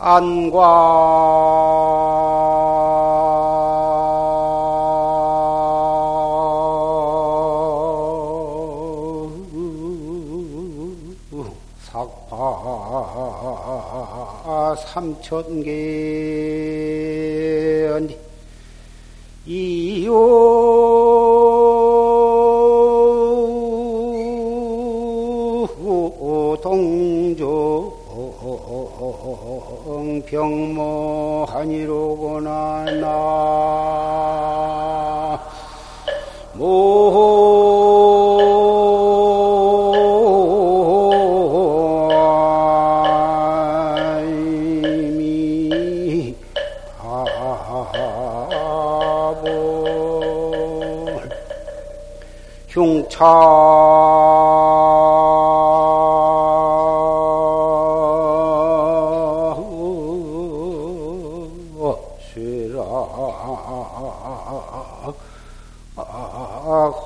안과 삼천계 이요 동종 병모하니로구나 나모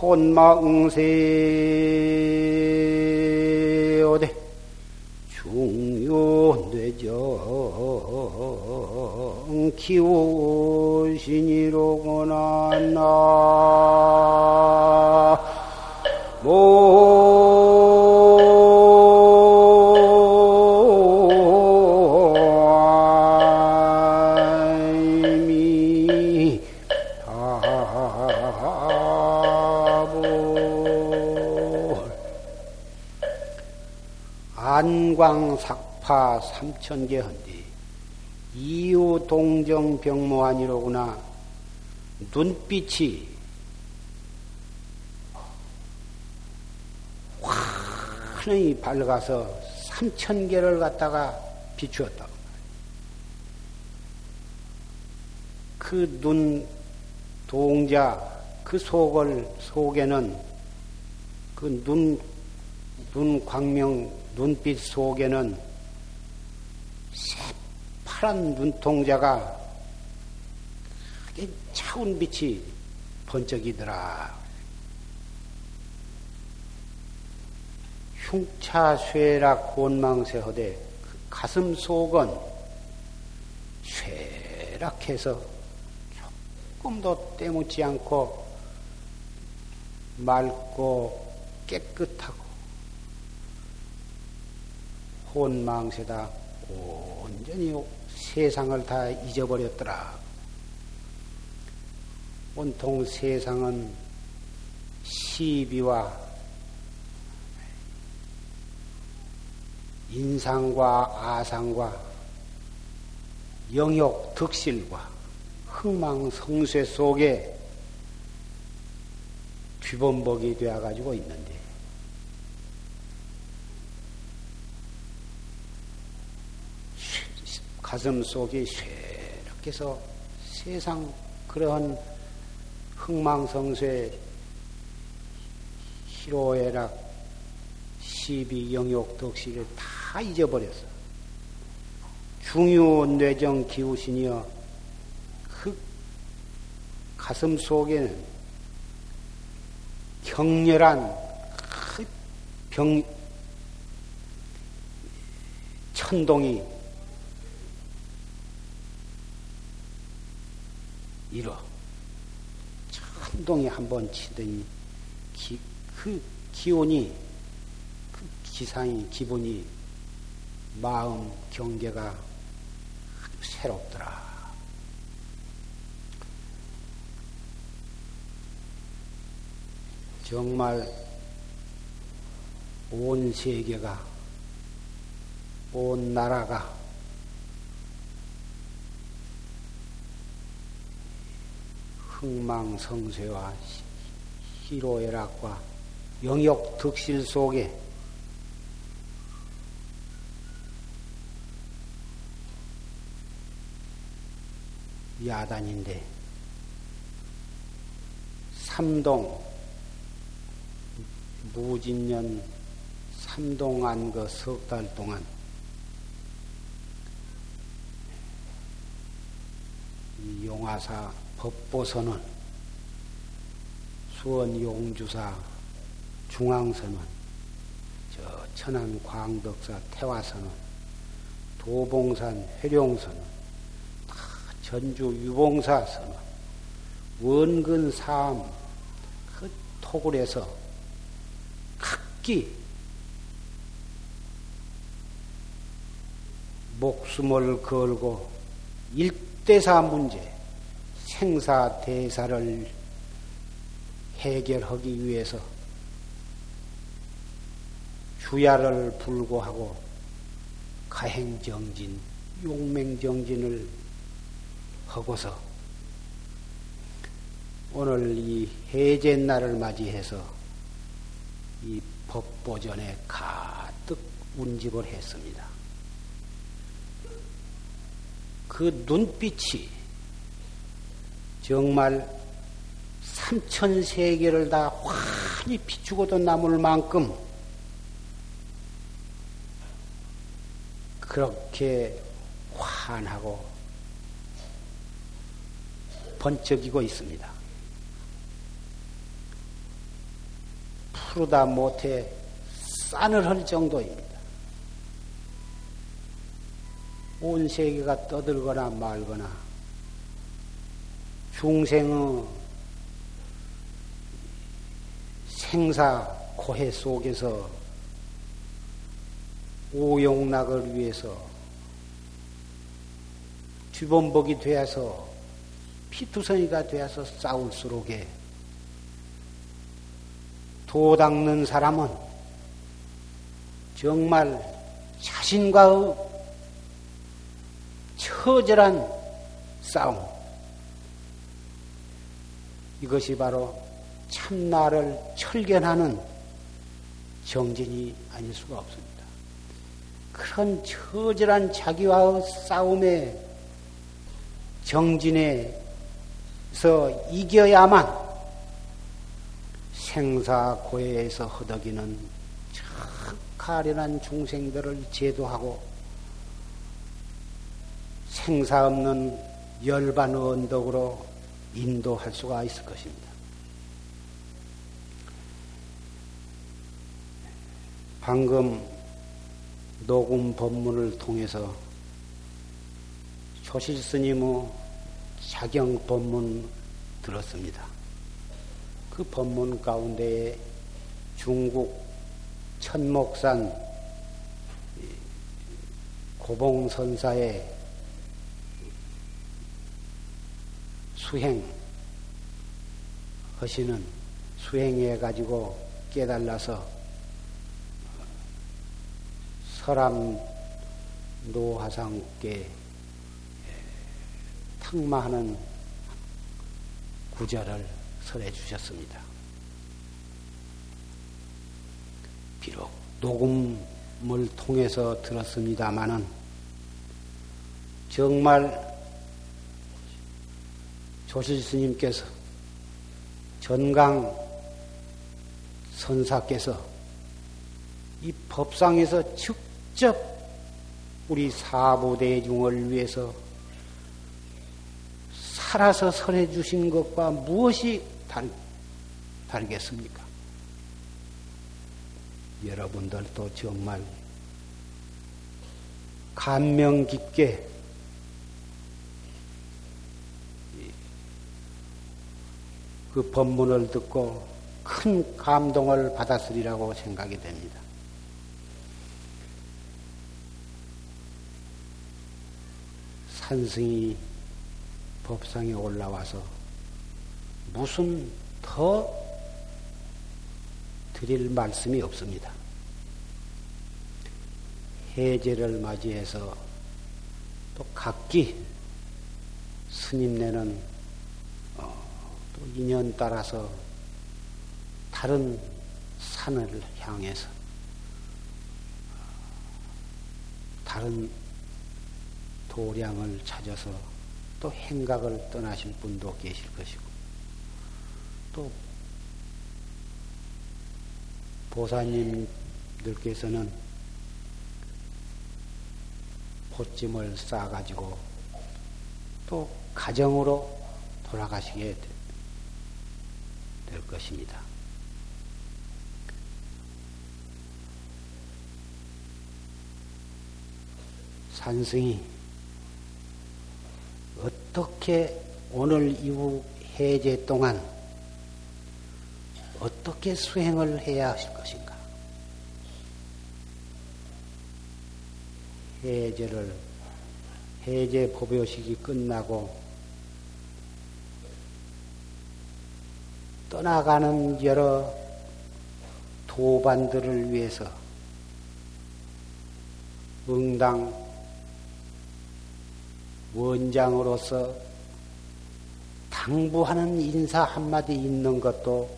혼망세 오대 중요뇌정 키우시니로구나 나모 안광삭파 삼천계헌디 이유동정병모하니로구나. 눈빛이 환히 밝아서 삼천계를 갖다가 비추었다. 그 눈 동자 그 속에는 그 눈 광명 눈빛 속에는 새파란 눈동자가 차운 빛이 번쩍이더라. 흉차쇠락 혼망세허대 그 가슴 속은 쇠락해서 조금도 때묻지 않고 맑고 깨끗하고 혼망세다. 온전히 세상을 다 잊어버렸더라. 온통 세상은 시비와 인상과 아상과 영욕 득실과 흥망성쇠 속에 뒤범벅이 되어가지고 있는데 가슴 속이 쇠락해서 세상 그러한 흥망성쇠, 희로애락, 시비, 영욕, 덕실을 다 잊어버렸어. 중요뇌정 기우신이여 그 가슴 속에는 격렬한 그 천동이 이러 천둥이 한번 치더니 기분이 마음 경계가 새롭더라. 정말 온 세계가 온 나라가 흥망성쇠와 희로애락과 영욕득실 속에 야단인데 삼동 무진년 삼동안 그 석 달 동안 이 용화사 법보선언, 수원용주사, 중앙선언, 저 천안광덕사 태화선언, 도봉산, 회룡선, 전주 유봉사선, 원근사암, 그 토굴에서 각기 목숨을 걸고 일대사 문제, 생사대사를 해결하기 위해서 주야를 불구하고 가행정진, 용맹정진을 하고서 오늘 이 해제날을 맞이해서 이 법보전에 가득 운집을 했습니다. 그 눈빛이 정말 삼천세계를 다 환히 비추고도 남을 만큼 그렇게 환하고 번쩍이고 있습니다. 푸르다 못해 싸늘할 정도입니다. 온 세계가 떠들거나 말거나 중생의 생사 고해 속에서 오용락을 위해서 쥐범벅이 되어서 피투성이가 되어서 싸울수록에 도닦는 사람은 정말 자신과의 처절한 싸움, 이것이 바로 참나를 철견하는 정진이 아닐 수가 없습니다. 그런 처절한 자기와의 싸움에 정진에서 이겨야만 생사고해에서 허덕이는 참 가련한 중생들을 제도하고 생사 없는 열반 언덕으로 인도할 수가 있을 것입니다. 방금 녹음 법문을 통해서 조실스님의 자경 법문 들었습니다. 그 법문 가운데에 중국 천목산 고봉선사의 수행하시는 수행해 가지고 깨달아서 설암 노화상께 탁마하는 구절을 설해 주셨습니다. 비록 녹음을 통해서 들었습니다마는 정말 조실스님께서, 전강 선사께서 이 법상에서 직접 우리 사부대중을 위해서 살아서 설해 주신 것과 무엇이 다르겠습니까? 여러분들도 정말 감명 깊게 그 법문을 듣고 큰 감동을 받았으리라고 생각이 됩니다. 산승이 법상에 올라와서 무슨 더 드릴 말씀이 없습니다. 해제를 맞이해서 또 각기 스님네는 또 인연 따라서 다른 산을 향해서 다른 도량을 찾아서 또 행각을 떠나실 분도 계실 것이고, 또 보사님들께서는 보찜을 싸가지고 또 가정으로 돌아가시게 될 것입니다. 산승이 어떻게 오늘 이후 해제 동안 어떻게 수행을 해야 하실 것인가? 해제 법요식이 끝나고 떠나가는 여러 도반들을 위해서 응당 원장으로서 당부하는 인사 한마디 있는 것도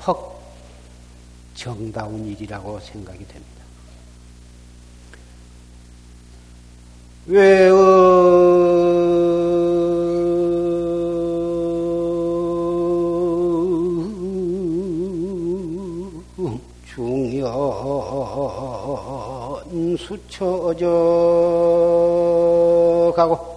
퍽 정다운 일이라고 생각이 됩니다. 중현 수처적하고 수처적하고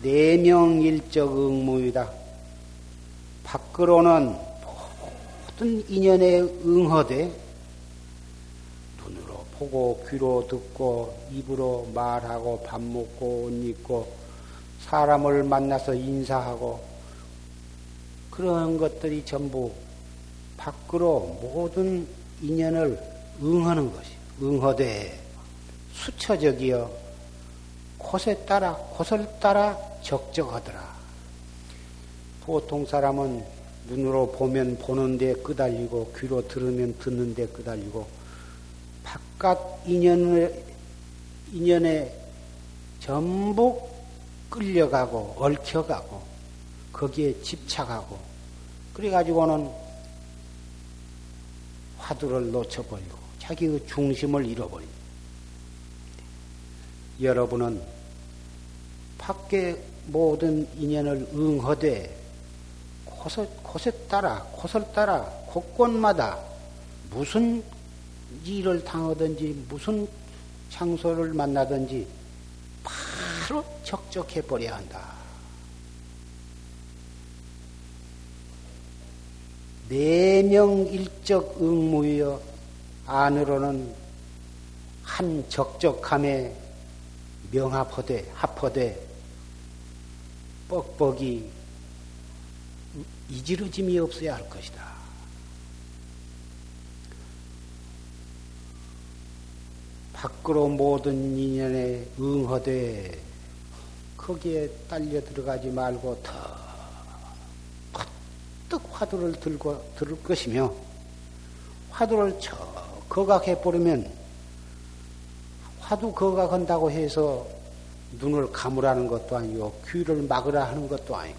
내명일적 응무이다. 밖으로는 모든 인연에 응허되 눈으로 보고 귀로 듣고 입으로 말하고 밥 먹고 옷 입고 사람을 만나서 인사하고 그런 것들이 전부 밖으로 모든 인연을 응하는 것이 응허되 수처적이여 곳을 따라 적적하더라. 보통 사람은 눈으로 보면 보는 데 끄달리고 귀로 들으면 듣는 데 끄달리고 바깥 인연에 전부 끌려가고 얽혀가고 거기에 집착하고 그래가지고는 화두를 놓쳐버리고 자기의 중심을 잃어버리고 여러분은 밖에 모든 인연을 응허되 곳을 따라 곳곳마다 무슨 일을 당하든지 무슨 장소를 만나든지 바로 적적해버려야 한다. 내명일적 응무여 안으로는 한 적적함에 합허되 뻑뻑이 이지르짐이 없어야 할 것이다. 밖으로 모든 인연에 응허되 거기에 딸려 들어가지 말고 더 퍼뜩 화두를 들고 들을 것이며 화두를 저 거각해 버리면 화두 거각한다고 해서 눈을 감으라는 것도 아니고 귀를 막으라 하는 것도 아니고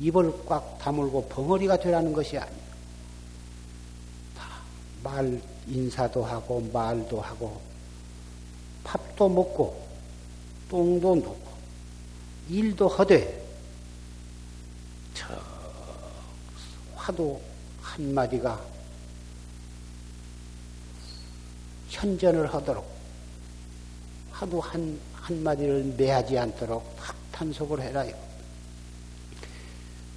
입을 꽉 다물고 벙어리가 되라는 것이 아니에요. 다 말 인사도 하고 말도 하고 밥도 먹고 똥도 놓고 일도 하되 저 화두 한마디가 현전을 하도록 화두 한마디를 매하지 않도록 탄속을 해라.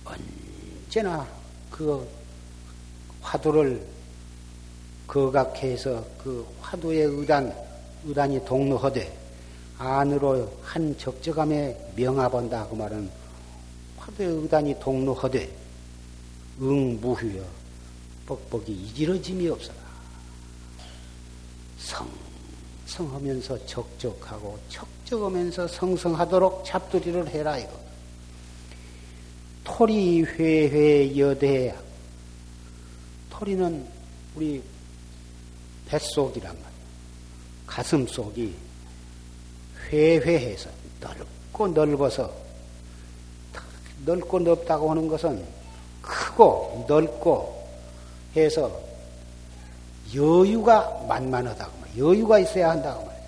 언제나 그 화두를 거각해서 그 화두의 의단이 동로하되 안으로 한 적적함에 명합한다. 그 말은 화두의 의단이 동로하되 응무휴여 뻑뻑이 이지러짐이 없어라. 성하면서 적적하고 적적하면서 성성하도록 잡두리를 해라. 이거 토리 회회 여대야. 토리는 우리 뱃속이란 말이에요. 가슴속이 회회해서 넓고 넓어서, 넓고 넓다고 하는 것은 크고 넓고 해서 여유가 만만하다고 말이에요. 여유가 있어야 한다고 말이에요.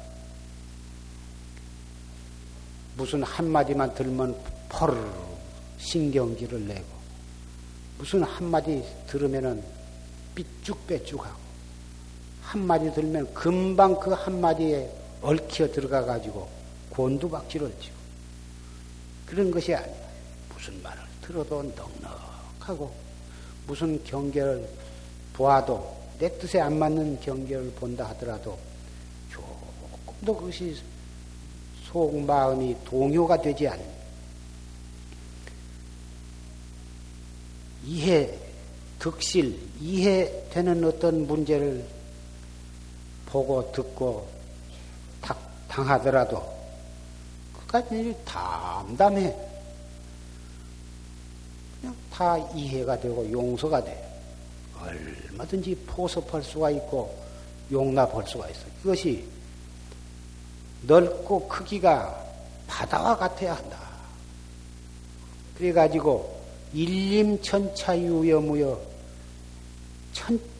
무슨 한마디만 들면 퍼르르 신경질을 내고, 무슨 한마디 들으면은 삐쭉빼쭉하고, 한마디 들면 금방 그 한마디에 얽혀 들어가가지고 곤두박질을 치고, 그런 것이 아니에요. 무슨 말을 들어도 넉넉하고, 무슨 경계를 보아도 내 뜻에 안 맞는 경계를 본다 하더라도 조금도 그것이 속마음이 동요가 되지 않는 이해되는 어떤 문제를 보고 듣고 당하더라도 그까지는 담담해. 그냥 다 이해가 되고 용서가 돼. 얼마든지 포섭할 수가 있고 용납할 수가 있어. 이것이 넓고 크기가 바다와 같아야 한다. 그래가지고 일림천차유여무여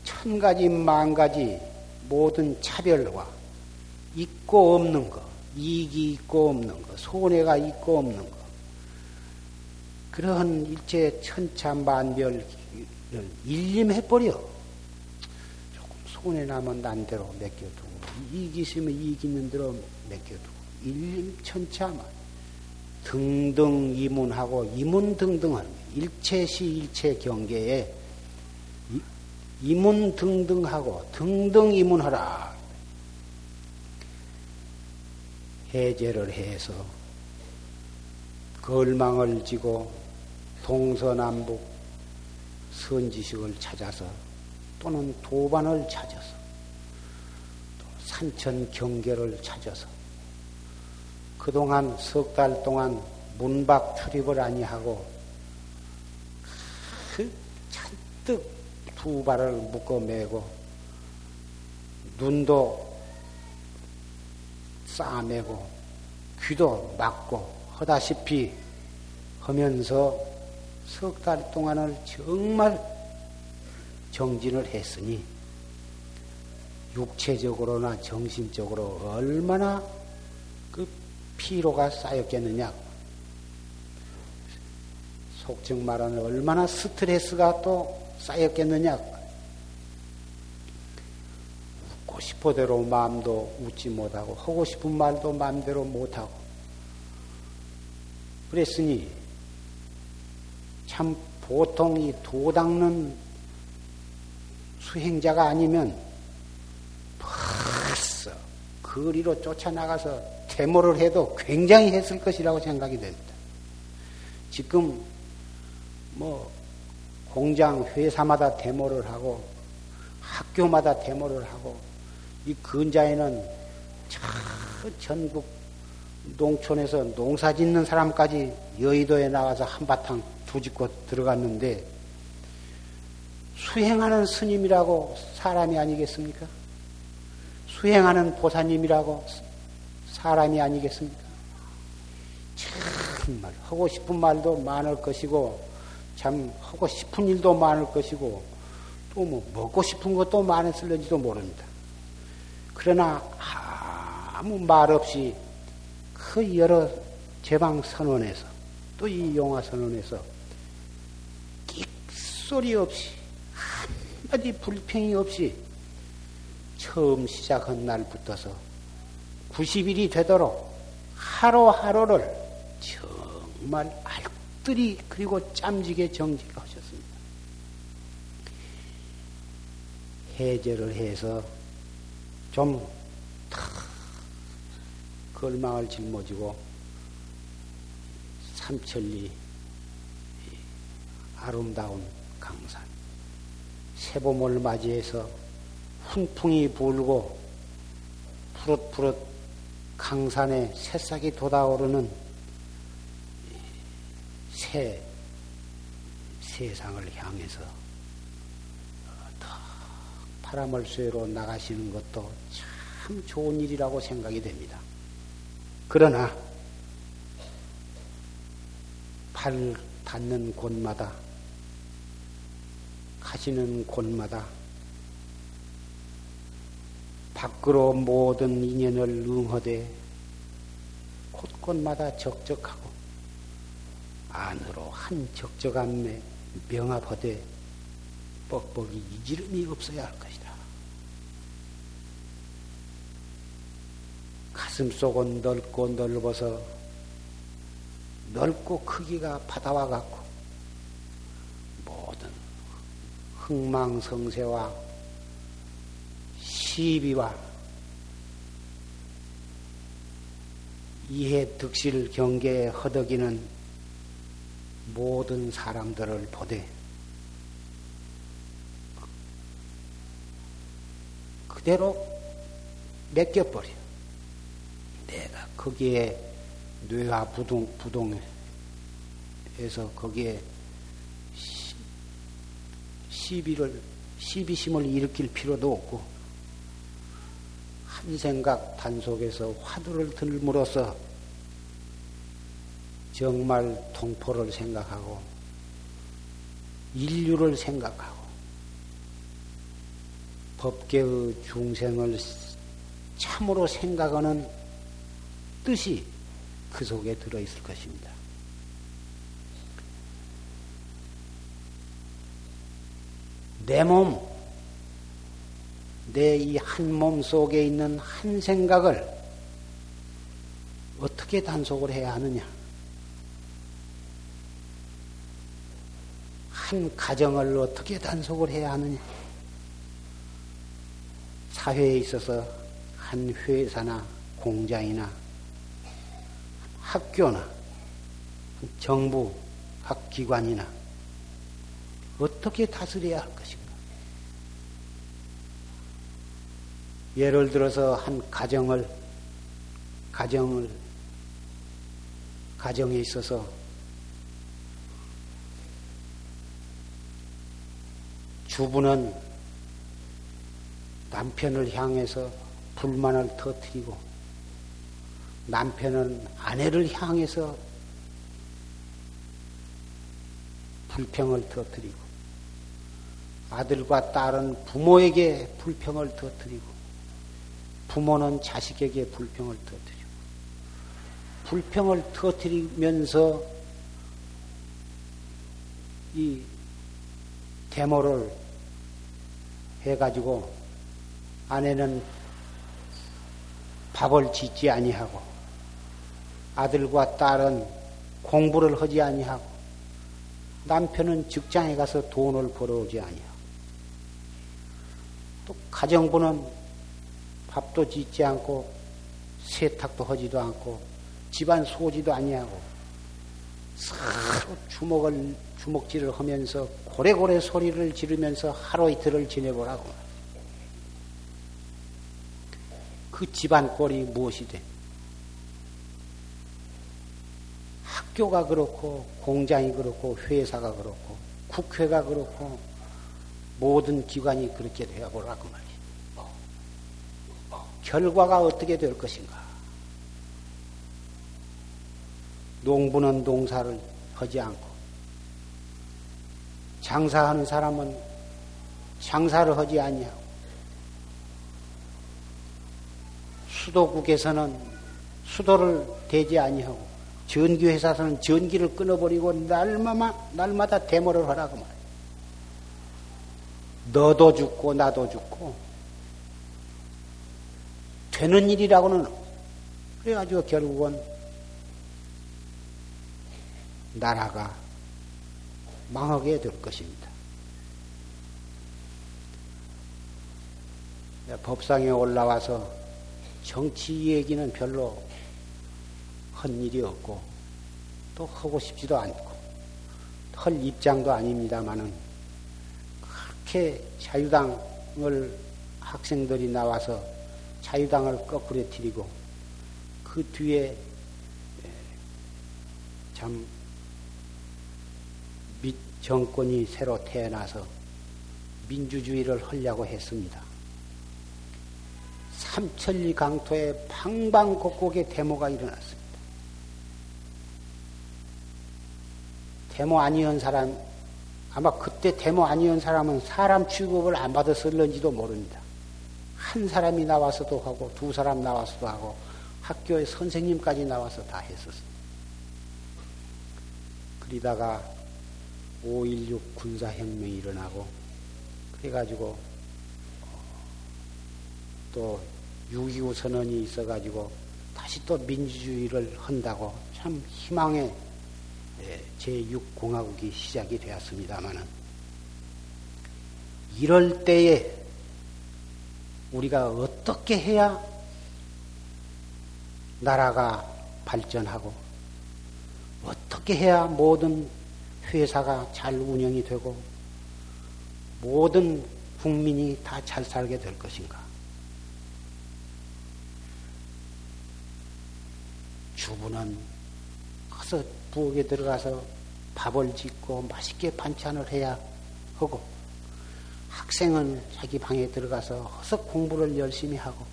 천가지 만가지 모든 차별과 있고 없는 거, 이익이 있고 없는 거, 손해가 있고 없는 거, 그러한 일체 천차만별 일림해버려. 조금 손해나면 난대로 맡겨두고, 이익이 있으면 이익 있는 대로 맡겨두고, 일림천차만 등등 이문하고 이문등등하는 거예요. 일체시 일체경계에 이문등등하고 등등이문하라. 해제를 해서 걸망을 지고 동서남북 선지식을 찾아서, 또는 도반을 찾아서, 또 산천 경계를 찾아서, 그동안 석 달 동안 문박 출입을 아니하고 그 잔뜩 두 발을 묶어 매고 눈도 싸매고 귀도 막고 하다시피 하면서 석 달 동안을 정말 정진을 했으니 육체적으로나 정신적으로 얼마나 그 피로가 쌓였겠느냐. 속칭 말하는 얼마나 스트레스가 또 쌓였겠느냐. 싶어대로 마음도 웃지 못하고, 하고 싶은 말도 마음대로 못하고 그랬으니, 참 보통 이 도닦는 수행자가 아니면 벌써 거리로 쫓아나가서 대모를 해도 굉장히 했을 것이라고 생각이 됩니다. 지금 뭐 공장 회사마다 대모를 하고, 학교마다 대모를 하고, 이 근자에는 전국 농촌에서 농사 짓는 사람까지 여의도에 나와서 한바탕 두집고 들어갔는데, 수행하는 스님이라고 사람이 아니겠습니까? 수행하는 보사님이라고 사람이 아니겠습니까? 정말 하고 싶은 말도 많을 것이고, 참 하고 싶은 일도 많을 것이고, 또 뭐 먹고 싶은 것도 많았을런지도 모릅니다. 그러나 아무 말 없이 그 여러 제방선원에서, 또 이 용화선원에서 끽소리 없이, 한마디 불평이 없이 처음 시작한 날부터서 90일이 되도록 하루하루를 정말 알뜰히 그리고 짬지게 정직하셨습니다. 해제를 해서 좀 걸망을 짊어지고 삼천리 아름다운 강산 새봄을 맞이해서 훈풍이 불고 푸릇푸릇 강산에 새싹이 돋아오르는 새 세상을 향해서 더 바람을 쐬러 나가시는 것도 참 좋은 일이라고 생각이 됩니다. 그러나 발 닿는 곳마다 가시는 곳마다 밖으로 모든 인연을 응허되 곳곳마다 적적하고 안으로 한 적적함에 명합하되 뻑뻑이 이지름이 없어야 할 것이다. 가슴속은 넓고 넓어서 넓고 크기가 바다와 같고 모든 흥망성쇠와 시비와 이해득실 경계에 허덕이는 모든 사람들을 보되 그대로 맡겨버려. 내가 거기에 뇌와 부동해서 거기에 시비심을 일으킬 필요도 없고 한 생각 단속에서 화두를 들므로써 정말 동포를 생각하고 인류를 생각하고 법계의 중생을 참으로 생각하는 뜻이 그 속에 들어있을 것입니다. 내 몸, 내 이 한 몸 속에 있는 한 생각을 어떻게 단속을 해야 하느냐? 한 가정을 어떻게 단속을 해야 하느냐? 사회에 있어서 한 회사나 공장이나 학교나 정부, 학기관이나 어떻게 다스려야 할 것인가? 예를 들어서 한 가정에 있어서 주부는 남편을 향해서 불만을 터뜨리고 남편은 아내를 향해서 불평을 터뜨리고 아들과 딸은 부모에게 불평을 터뜨리고 부모는 자식에게 불평을 터뜨리고 불평을 터뜨리면서 이 대모를 해가지고 아내는 밥을 짓지 아니하고 아들과 딸은 공부를 하지 아니하고 남편은 직장에 가서 돈을 벌어오지 아니하고 또 가정부는 밥도 짓지 않고 세탁도 하지도 않고 집안 소지도 아니하고 서로 주먹질을 하면서 고래고래 소리를 지르면서 하루 이틀을 지내보라고. 그 집안 꼴이 무엇이 돼? 학교가 그렇고 공장이 그렇고 회사가 그렇고 국회가 그렇고 모든 기관이 그렇게 되어보라고 말이야. 결과가 어떻게 될 것인가? 농부는 농사를 하지 않고 장사하는 사람은 장사를 하지 아니하고 수도국에서는 수도를 대지 아니하고 전기회사에서는 전기를 끊어버리고 날마다 대모를 하라고 말해요. 너도 죽고 나도 죽고 되는 일이라고는 없어요. 그래가지고 결국은 나라가 망하게 될 것입니다. 법상에 올라와서 정치 얘기는 별로 한 일이 없고 또 하고 싶지도 않고 할 입장도 아닙니다마는 그렇게 자유당을 학생들이 나와서 자유당을 거꾸로 틀리고 그 뒤에 참 정권이 새로 태어나서 민주주의를 하려고 했습니다. 삼천리 강토에 방방곡곡에 데모가 일어났습니다. 데모 아니한 사람, 아마 그때 데모 아니한 사람은 사람 취급을 안 받았을런지도 모릅니다. 한 사람이 나와서도 하고 두 사람 나와서도 하고 학교의 선생님까지 나와서 다 했었습니다. 그러다가 5.16 군사혁명이 일어나고 그래가지고 또 6.25 선언이 있어가지고 다시 또 민주주의를 한다고 참 희망의 제6공화국이 시작이 되었습니다마는 이럴 때에 우리가 어떻게 해야 나라가 발전하고 어떻게 해야 모든 회사가 잘 운영이 되고 모든 국민이 다 잘 살게 될 것인가? 주부는 가서 부엌에 들어가서 밥을 짓고 맛있게 반찬을 해야 하고 학생은 자기 방에 들어가서 허석 공부를 열심히 하고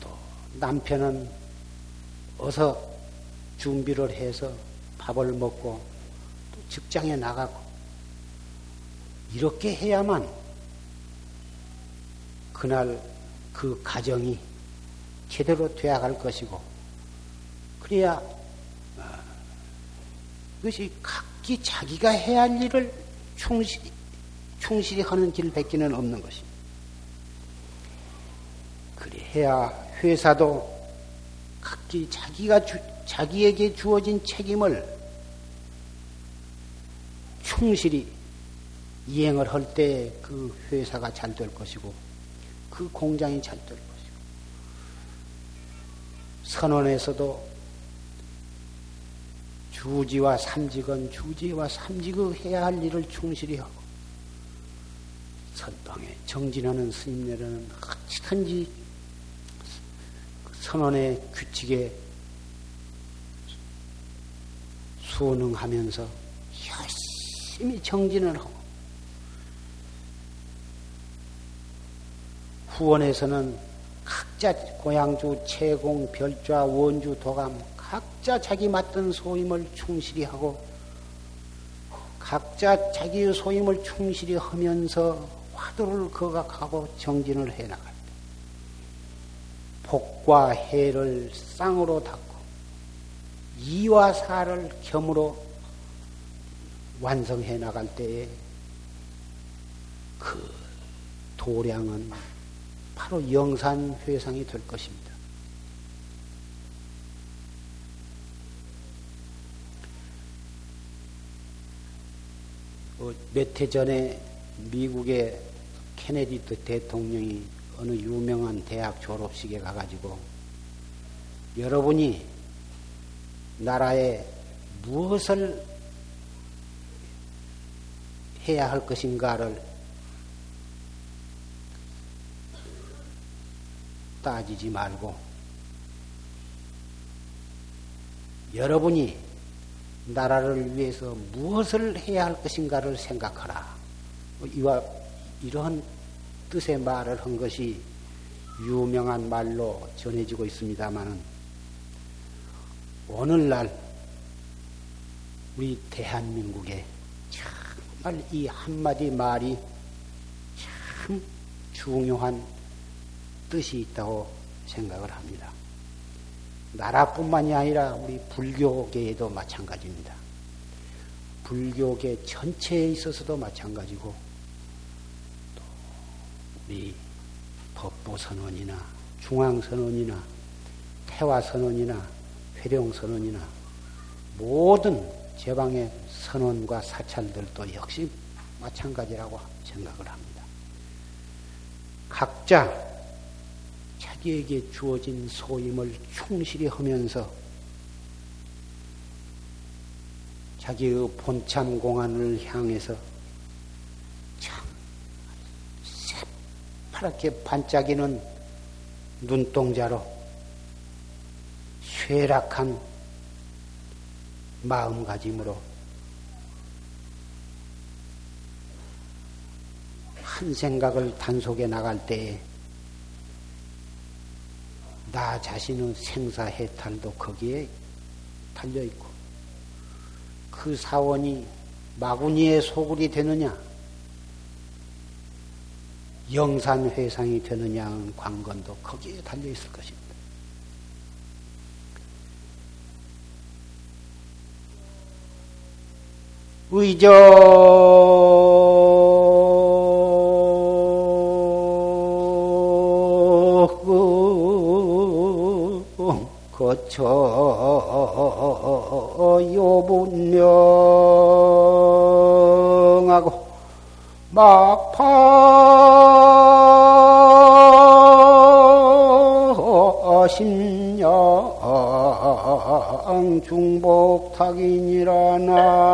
또 남편은 어서 준비를 해서 밥을 먹고 또 직장에 나가고 이렇게 해야만 그날 그 가정이 제대로 되어갈 것이고 그래야 그것이 각기 자기가 해야 할 일을 충실히 하는 길밖에는 없는 것입니다. 그래야 회사도 각기 자기에게 주어진 책임을 충실히 이행을 할 때 그 회사가 잘 될 것이고 그 공장이 잘 될 것이고 선언에서도 주지와 삼직은 주지와 삼직의 해야 할 일을 충실히 하고 선방에 정진하는 스님네는 어찌든지 선언의 규칙에 수능하면서 열심히 정진을 하고 후원에서는 각자 고향주, 채공, 별좌, 원주, 도감 각자 자기 맡은 소임을 충실히 하고 각자 자기의 소임을 충실히 하면서 화두를 거각하고 정진을 해나갈 때 복과 해를 쌍으로 닦고 이와 사를 겸으로 완성해 나갈 때에 그 도량은 바로 영산회상이 될 것입니다. 몇 해 전에 미국의 케네디 대통령이 어느 유명한 대학 졸업식에 가가지고 여러분이 나라에 무엇을 해야 할 것인가를 따지지 말고 여러분이 나라를 위해서 무엇을 해야 할 것인가를 생각하라. 이러한 뜻의 말을 한 것이 유명한 말로 전해지고 있습니다마는 오늘날 우리 대한민국에 정말 이 한마디 말이 참 중요한 뜻이 있다고 생각을 합니다. 나라뿐만이 아니라 우리 불교계에도 마찬가지입니다. 불교계 전체에 있어서도 마찬가지고 또 우리 법보선언이나 중앙선언이나 태화선언이나 회룡선언이나 모든 제방의 선언과 사찰들도 역시 마찬가지라고 생각을 합니다. 각자 자기에게 주어진 소임을 충실히 하면서 자기의 본참 공안을 향해서 참 새파랗게 반짝이는 눈동자로 쇠락한 마음가짐으로 한 생각을 단속해 나갈 때에 나 자신의 생사해탈도 거기에 달려있고 그 사원이 마구니의 소굴이 되느냐 영산회상이 되느냐는 관건도 거기에 달려있을 것입니다. 의정 저 요분명하고 막파 심양 중복탁이니라나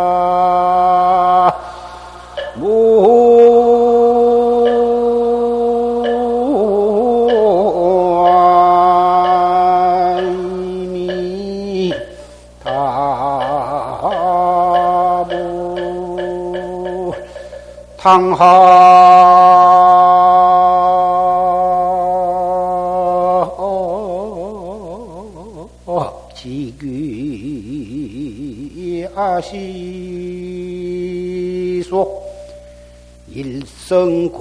지귀아시소 일성관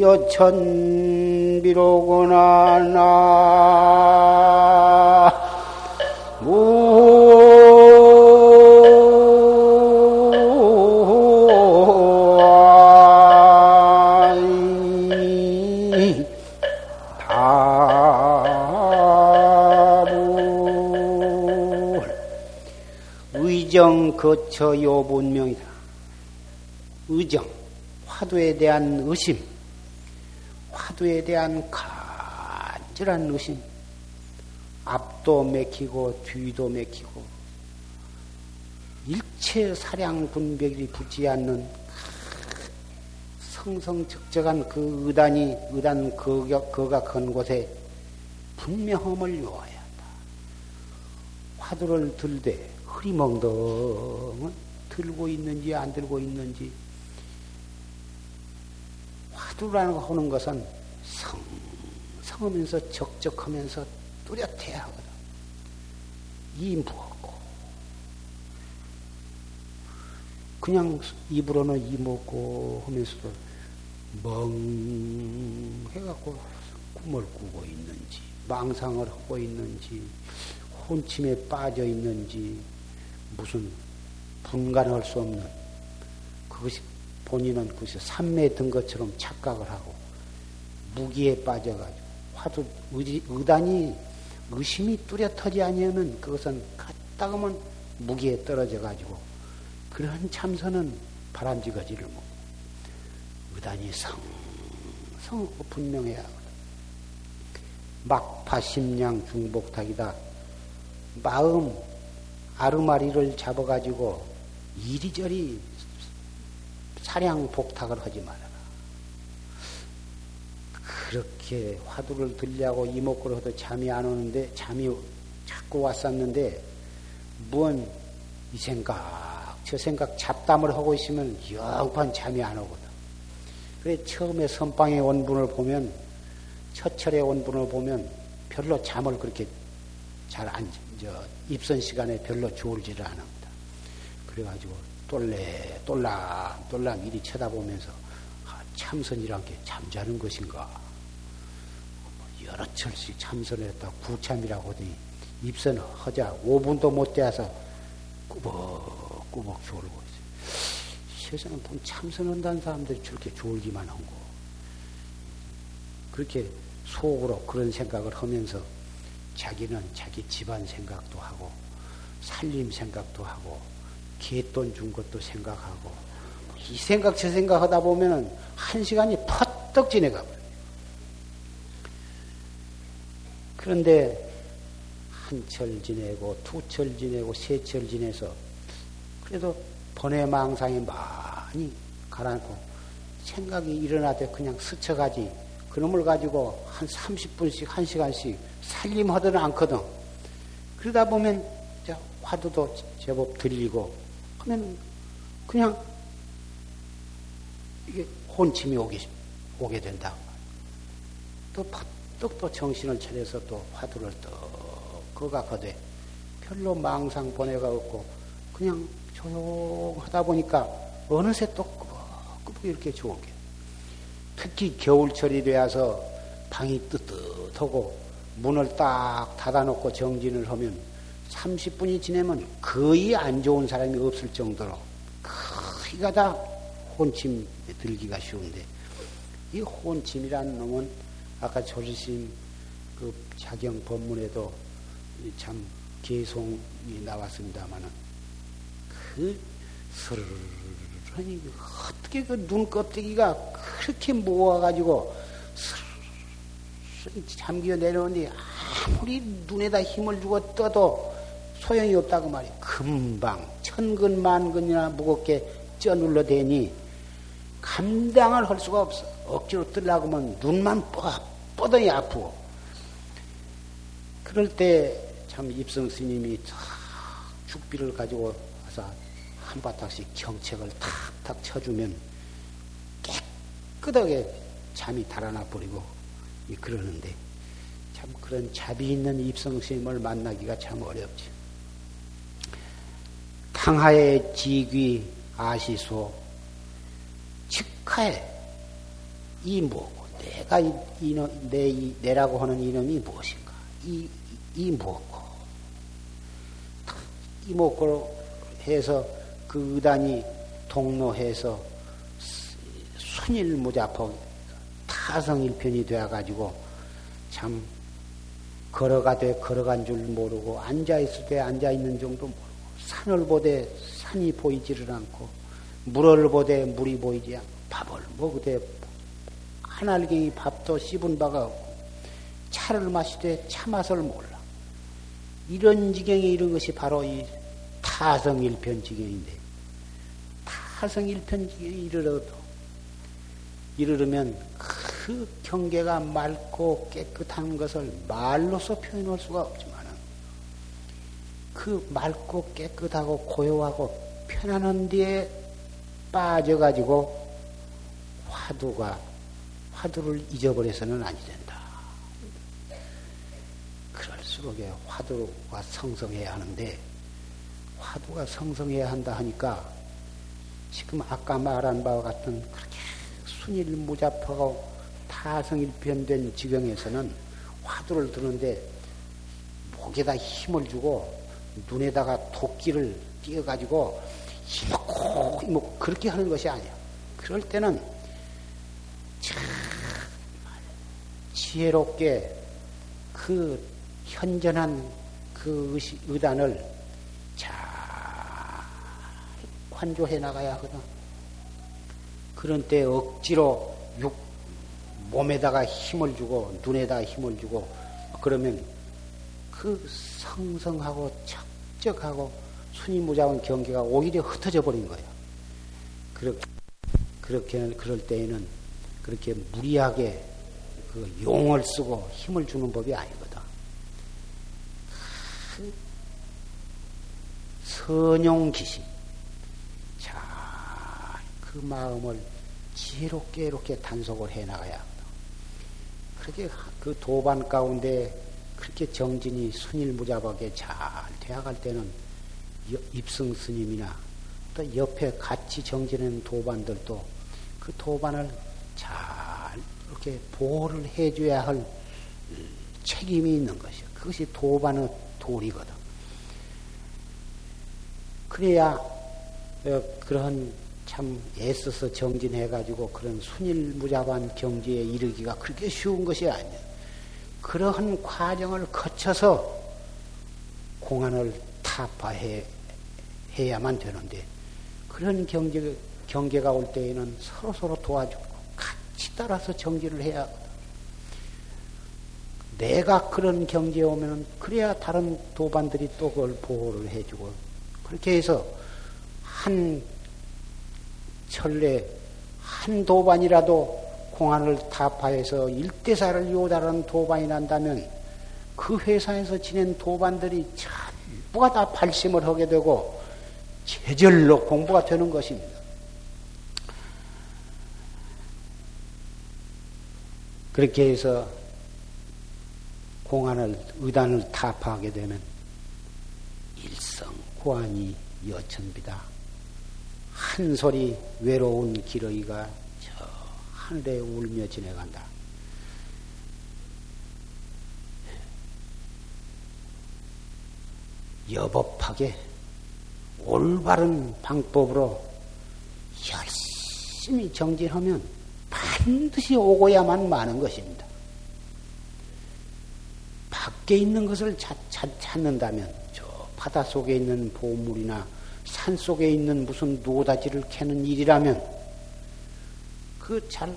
여천비로구나 나 의정 거처 요분명이다. 의정, 화두에 대한 의심, 화두에 대한 간절한 의심, 앞도 맥히고 뒤도 맥히고 일체 사량 분별이 붙지 않는 성성적적한 그 의단이 의단 거각한 곳에 분명함을 요하여야 한다. 화두를 들되 흐리멍덩은 들고 있는지 안 들고 있는지 화두라는 하는 것은 성성하면서 적적하면서 뚜렷해야 하거든. 이 무엇고 그냥 입으로는 이 먹고 하면서도 멍해갖고 꿈을 꾸고 있는지 망상을 하고 있는지 혼침에 빠져 있는지 무슨 분간할 수 없는 그것이 본인은 그것이 산매에 든 것처럼 착각을 하고 무기에 빠져가지고 화두 의단이 의심이 뚜렷하지 아니하면 그것은 갔다 가면 무기에 떨어져가지고 그런 참선은 바람직하지를 못하고 의단이 성성하고 분명해야 하거든. 막파심량 중복탁이다. 마음 아르마리를 잡아가지고 이리저리 사량 복탁을 하지 말아라. 그렇게 화두를 들려고 이목구를 해도 잠이 안 오는데 잠이 자꾸 왔었는데 무언 이 생각 저 생각 잡담을 하고 있으면 영판 잠이 안 오거든. 그래 처음에 선방에 온 분을 보면 첫철에 온 분을 보면 별로 잠을 그렇게 잘 안 입선 시간에 별로 졸지를 않습니다. 그래가지고 똘랑 이리 쳐다보면서 아, 참선이란 게 잠자는 것인가 여러 철씩 참선을 했다 구참이라고 하더니 입선하자 5분도 못 돼서 꾸벅꾸벅 졸고 있어요. 세상에 보면 참선한다는 사람들이 저렇게 졸기만 한 거 그렇게 속으로 그런 생각을 하면서 자기는 자기 집안 생각도 하고 살림 생각도 하고 갯돈 준 것도 생각하고 이 생각 저 생각 하다 보면은 한 시간이 퍼뜩 지내가 버려요. 그런데 한 철 지내고 두 철 지내고 세 철 지내서 그래도 번외망상이 많이 가라앉고 생각이 일어나되 그냥 스쳐가지 그놈을 가지고 한 30분씩 1시간씩 살림하지는 않거든. 그러다 보면 화두도 제법 들리고 하면 그냥 이게 혼침이 오게 된다. 또 팍떡 또 정신을 차려서 또 화두를 떡 거각하되 별로 망상 번뇌가 없고 그냥 조용하다 보니까 어느새 또 꾸벅꾸벅 이렇게 좋은 게 특히 겨울철이 되어서 방이 뜨뜻하고 문을 딱 닫아놓고 정진을 하면 30분이 지내면 거의 안 좋은 사람이 없을 정도로 거의가 다 혼침 들기가 쉬운데 이 혼침이라는 놈은 아까 조지심 그 자경 법문에도 참 개송이 나왔습니다마는 그 스르르르니 어떻게 그 눈 껍데기가 그렇게 모아가지고 스르르르 잠겨 내려오니 아무리 눈에다 힘을 주고 떠도 소용이 없다고 말이야. 금방 천근 만근이나 무겁게 쪄눌러대니 감당을 할 수가 없어. 억지로 뜨려고 하면 눈만 뻗어야 아프고. 그럴 때 참 입성 스님이 죽비를 가지고 와서 한 바닥씩 경책을 탁탁 쳐주면 깨끗하게 잠이 달아나 버리고 그러는데 참 그런 자비 있는 입성 스님을 만나기가 참 어렵지. 탕하의 지귀 아시소 즉하에 이 뭐고 내가 이놈 내라고 하는 이놈이 무엇인가 이 뭐고 이 뭐고로 해서 그 의단이 동로해서 순일무잡하 타성일편이 되어가지고 참 걸어가되 걸어간 줄 모르고 앉아있을 때 앉아있는 정도 모르고 산을 보되 산이 보이지를 않고 물을 보되 물이 보이지 않고 밥을 먹으되 한알갱이 밥도 씹은 바가 없고 차를 마시되 차 맛을 몰라. 이런 지경에 이른 것이 바로 이 타성일편 지경인데 타성일편 지경에 이르러도 이르르면 그 경계가 맑고 깨끗한 것을 말로서 표현할 수가 없지만 그 맑고 깨끗하고 고요하고 편안한 데에 빠져가지고 화두를 잊어버려서는 아니 된다. 그럴수록 화두가 성성해야 하는데 화두가 성성해야 한다 하니까 지금 아까 말한 바와 같은 그렇게 순일무잡하고 타성일편된 지경에서는 화두를 드는데 목에다 힘을 주고 눈에다가 도끼를 띄어가지고 이목 그렇게 하는 것이 아니야. 그럴 때는 정말 지혜롭게 그 현전한 그 의단을 잘 관조해 나가야 하거든. 그런 때 억지로 몸에다가 힘을 주고 눈에다가 힘을 주고 그러면 그 성성하고 척적하고 순위무자원 경계가 오히려 흩어져 버린 거예요. 그럴 때에는 그렇게 무리하게 그 용을 쓰고 힘을 주는 법이 아니거든. 선용기심. 잘 그 마음을 지혜롭게 이렇게 단속을 해 나가야 하거든. 그렇게 그 도반 가운데 그렇게 정진이 순일무잡하게 잘 되어갈 때는 입승 스님이나 또 옆에 같이 정진하는 도반들도 그 도반을 잘 이렇게 보호를 해줘야 할 책임이 있는 것이야. 그것이 도반의 도리거든. 그래야 그런 참 애써서 정진해가지고 그런 순일무잡한 경지에 이르기가 그렇게 쉬운 것이 아니야. 그러한 과정을 거쳐서 공안을 타파해야만 되는데 그런 경계가 올 때에는 서로서로 도와주고 따라서 정지를 해야 하거든. 내가 그런 경지에 오면은 그래야 다른 도반들이 또 그걸 보호를 해주고, 그렇게 해서 한 철례 한 도반이라도 공안을 타파해서 1대4를 요달하는 도반이 난다면 그 회사에서 지낸 도반들이 전부가 다 발심을 하게 되고 제절로 공부가 되는 것입니다. 그렇게 해서 공안을, 의단을 타파하게 되면 일성 고안이 여천비다. 한 소리 외로운 기러기가 저 하늘에 울며 지나간다. 여법하게 올바른 방법으로 열심히 정진하면 반드시 오고야만 마는 것입니다. 밖에 있는 것을 찾는다면 저 바다 속에 있는 보물이나 산 속에 있는 무슨 노다지를 캐는 일이라면 그 잘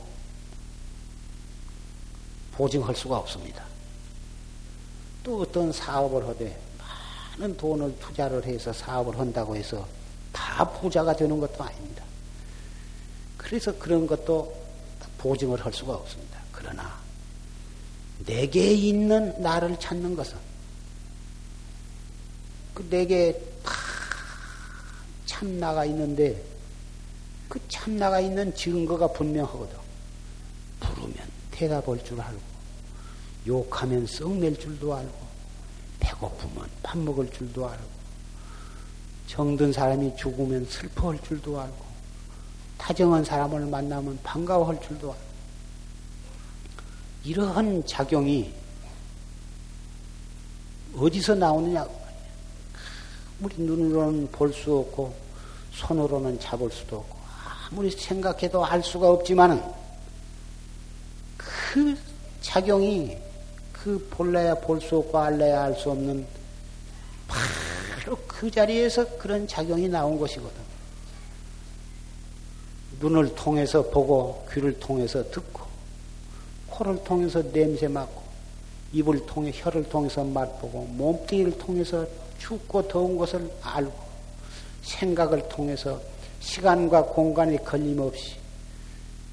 보증할 수가 없습니다. 또 어떤 사업을 하되 많은 돈을 투자를 해서 사업을 한다고 해서 다 부자가 되는 것도 아닙니다. 그래서 그런 것도 보증을 할 수가 없습니다. 그러나 내게 있는 나를 찾는 것은 그 내게 다 참나가 있는데 그 참나가 있는 증거가 분명하거든. 부르면 대답할 줄 알고, 욕하면 썩낼 줄도 알고, 배고프면 밥 먹을 줄도 알고, 정든 사람이 죽으면 슬퍼할 줄도 알고, 다정한 사람을 만나면 반가워할 줄도 알고, 이러한 작용이 어디서 나오느냐고 말이야. 우리 눈으로는 볼 수 없고 손으로는 잡을 수도 없고 아무리 생각해도 알 수가 없지만은 그 작용이 그 볼래야 볼 수 없고 알래야 알 수 없는 바로 그 자리에서 그런 작용이 나온 것이거든. 눈을 통해서 보고, 귀를 통해서 듣고, 코를 통해서 냄새 맡고, 입을 통해 혀를 통해서 맛보고, 몸뚱이를 통해서 춥고 더운 것을 알고, 생각을 통해서 시간과 공간이 걸림없이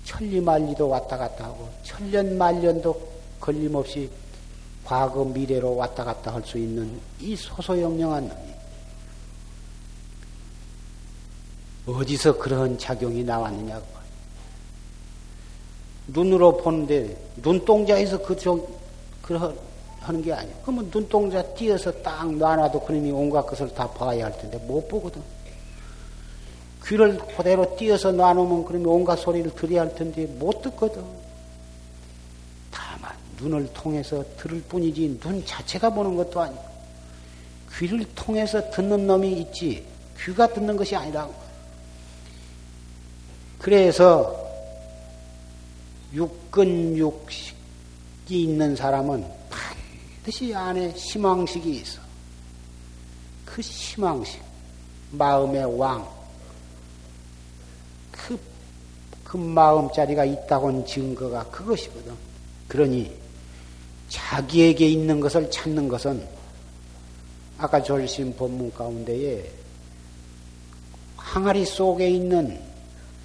천리만리도 왔다 갔다 하고 천년만년도 걸림없이 과거 미래로 왔다 갔다 할 수 있는 이 소소영령한 놈이 어디서 그런 작용이 나왔느냐고. 눈으로 보는데 눈동자에서 하는 게 아니야. 그러면 눈동자 띄어서 딱 놔놔도 그놈이 온갖 것을 다 봐야 할 텐데 못 보거든. 귀를 그대로 띄어서 놔놓으면 그놈이 온갖 소리를 들어야 할 텐데 못 듣거든. 다만 눈을 통해서 들을 뿐이지 눈 자체가 보는 것도 아니고, 귀를 통해서 듣는 놈이 있지 귀가 듣는 것이 아니라고. 그래서 육근육식이 있는 사람은 반드시 안에 심왕식이 있어. 그 심왕식, 마음의 왕, 그 마음자리가 있다고는 증거가 그것이거든. 그러니 자기에게 있는 것을 찾는 것은 아까 졸심 법문 가운데에 항아리 속에 있는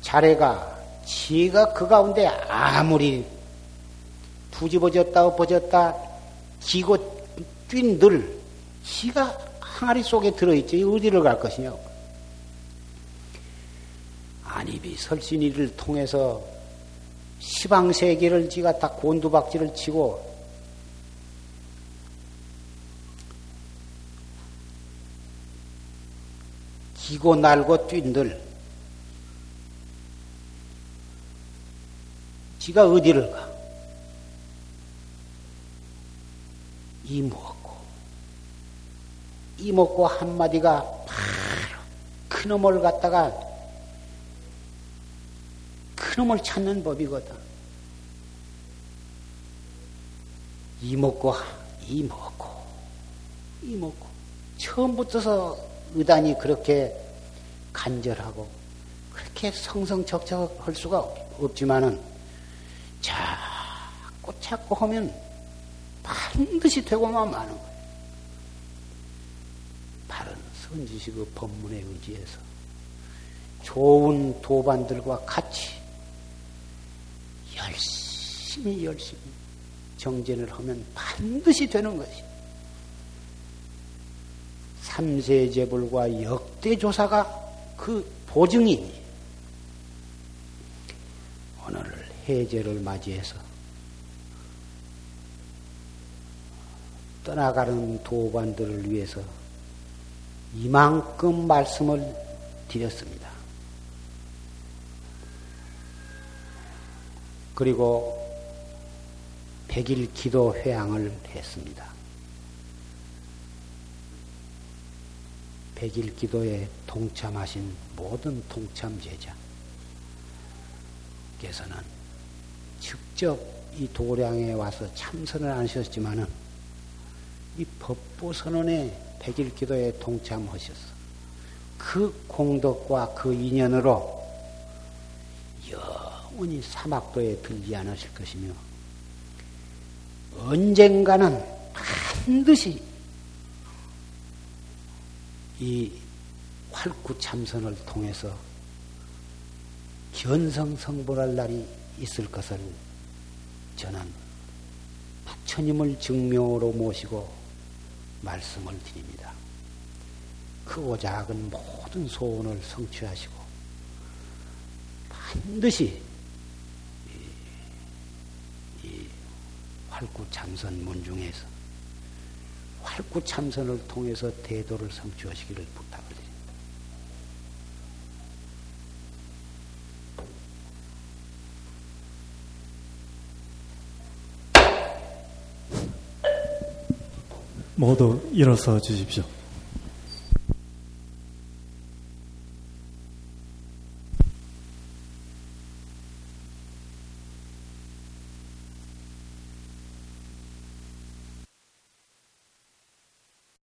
자래가 지가 그 가운데 아무리 뒤집어졌다 엎어졌다 기고 뛴 늘 지가 항아리 속에 들어있지 어디를 갈 것이냐고. 안입이 설신이를 통해서 시방세계를 지가 다 곤두박질을 치고 기고 날고 뛴 늘 지가 어디를 가? 이먹고 한마디가 바로 그놈을 갖다가 그놈을 찾는 법이거든. 이먹고 처음부터서 의단이 그렇게 간절하고 그렇게 성성적적할 수가 없지만은 찾고 하면 반드시 되고만 마는 거예요. 바른 선지식의 법문에 의지해서 좋은 도반들과 같이 열심히 정진을 하면 반드시 되는 것이에요. 삼세제불과 역대조사가 그 보증이니 오늘 해제를 맞이해서 떠나가는 도반들을 위해서 이만큼 말씀을 드렸습니다. 그리고 100일 기도 회향을 했습니다. 100일 기도에 동참하신 모든 동참제자께서는 직접 이 도량에 와서 참선을 안 하셨지만은 이 법보선언에 100일 기도에 동참하셨어. 그 공덕과 그 인연으로 영원히 사막도에 들지 않으실 것이며 언젠가는 반드시 이 활구참선을 통해서 견성성불할 날이 있을 것을 저는 부처님을 증명으로 모시고 말씀을 드립니다. 크고 작은 모든 소원을 성취하시고 반드시 이 활구참선문 중에서 활구참선을 통해서 대도를 성취하시기를 부탁을 드립니다. 모두 일어서 주십시오.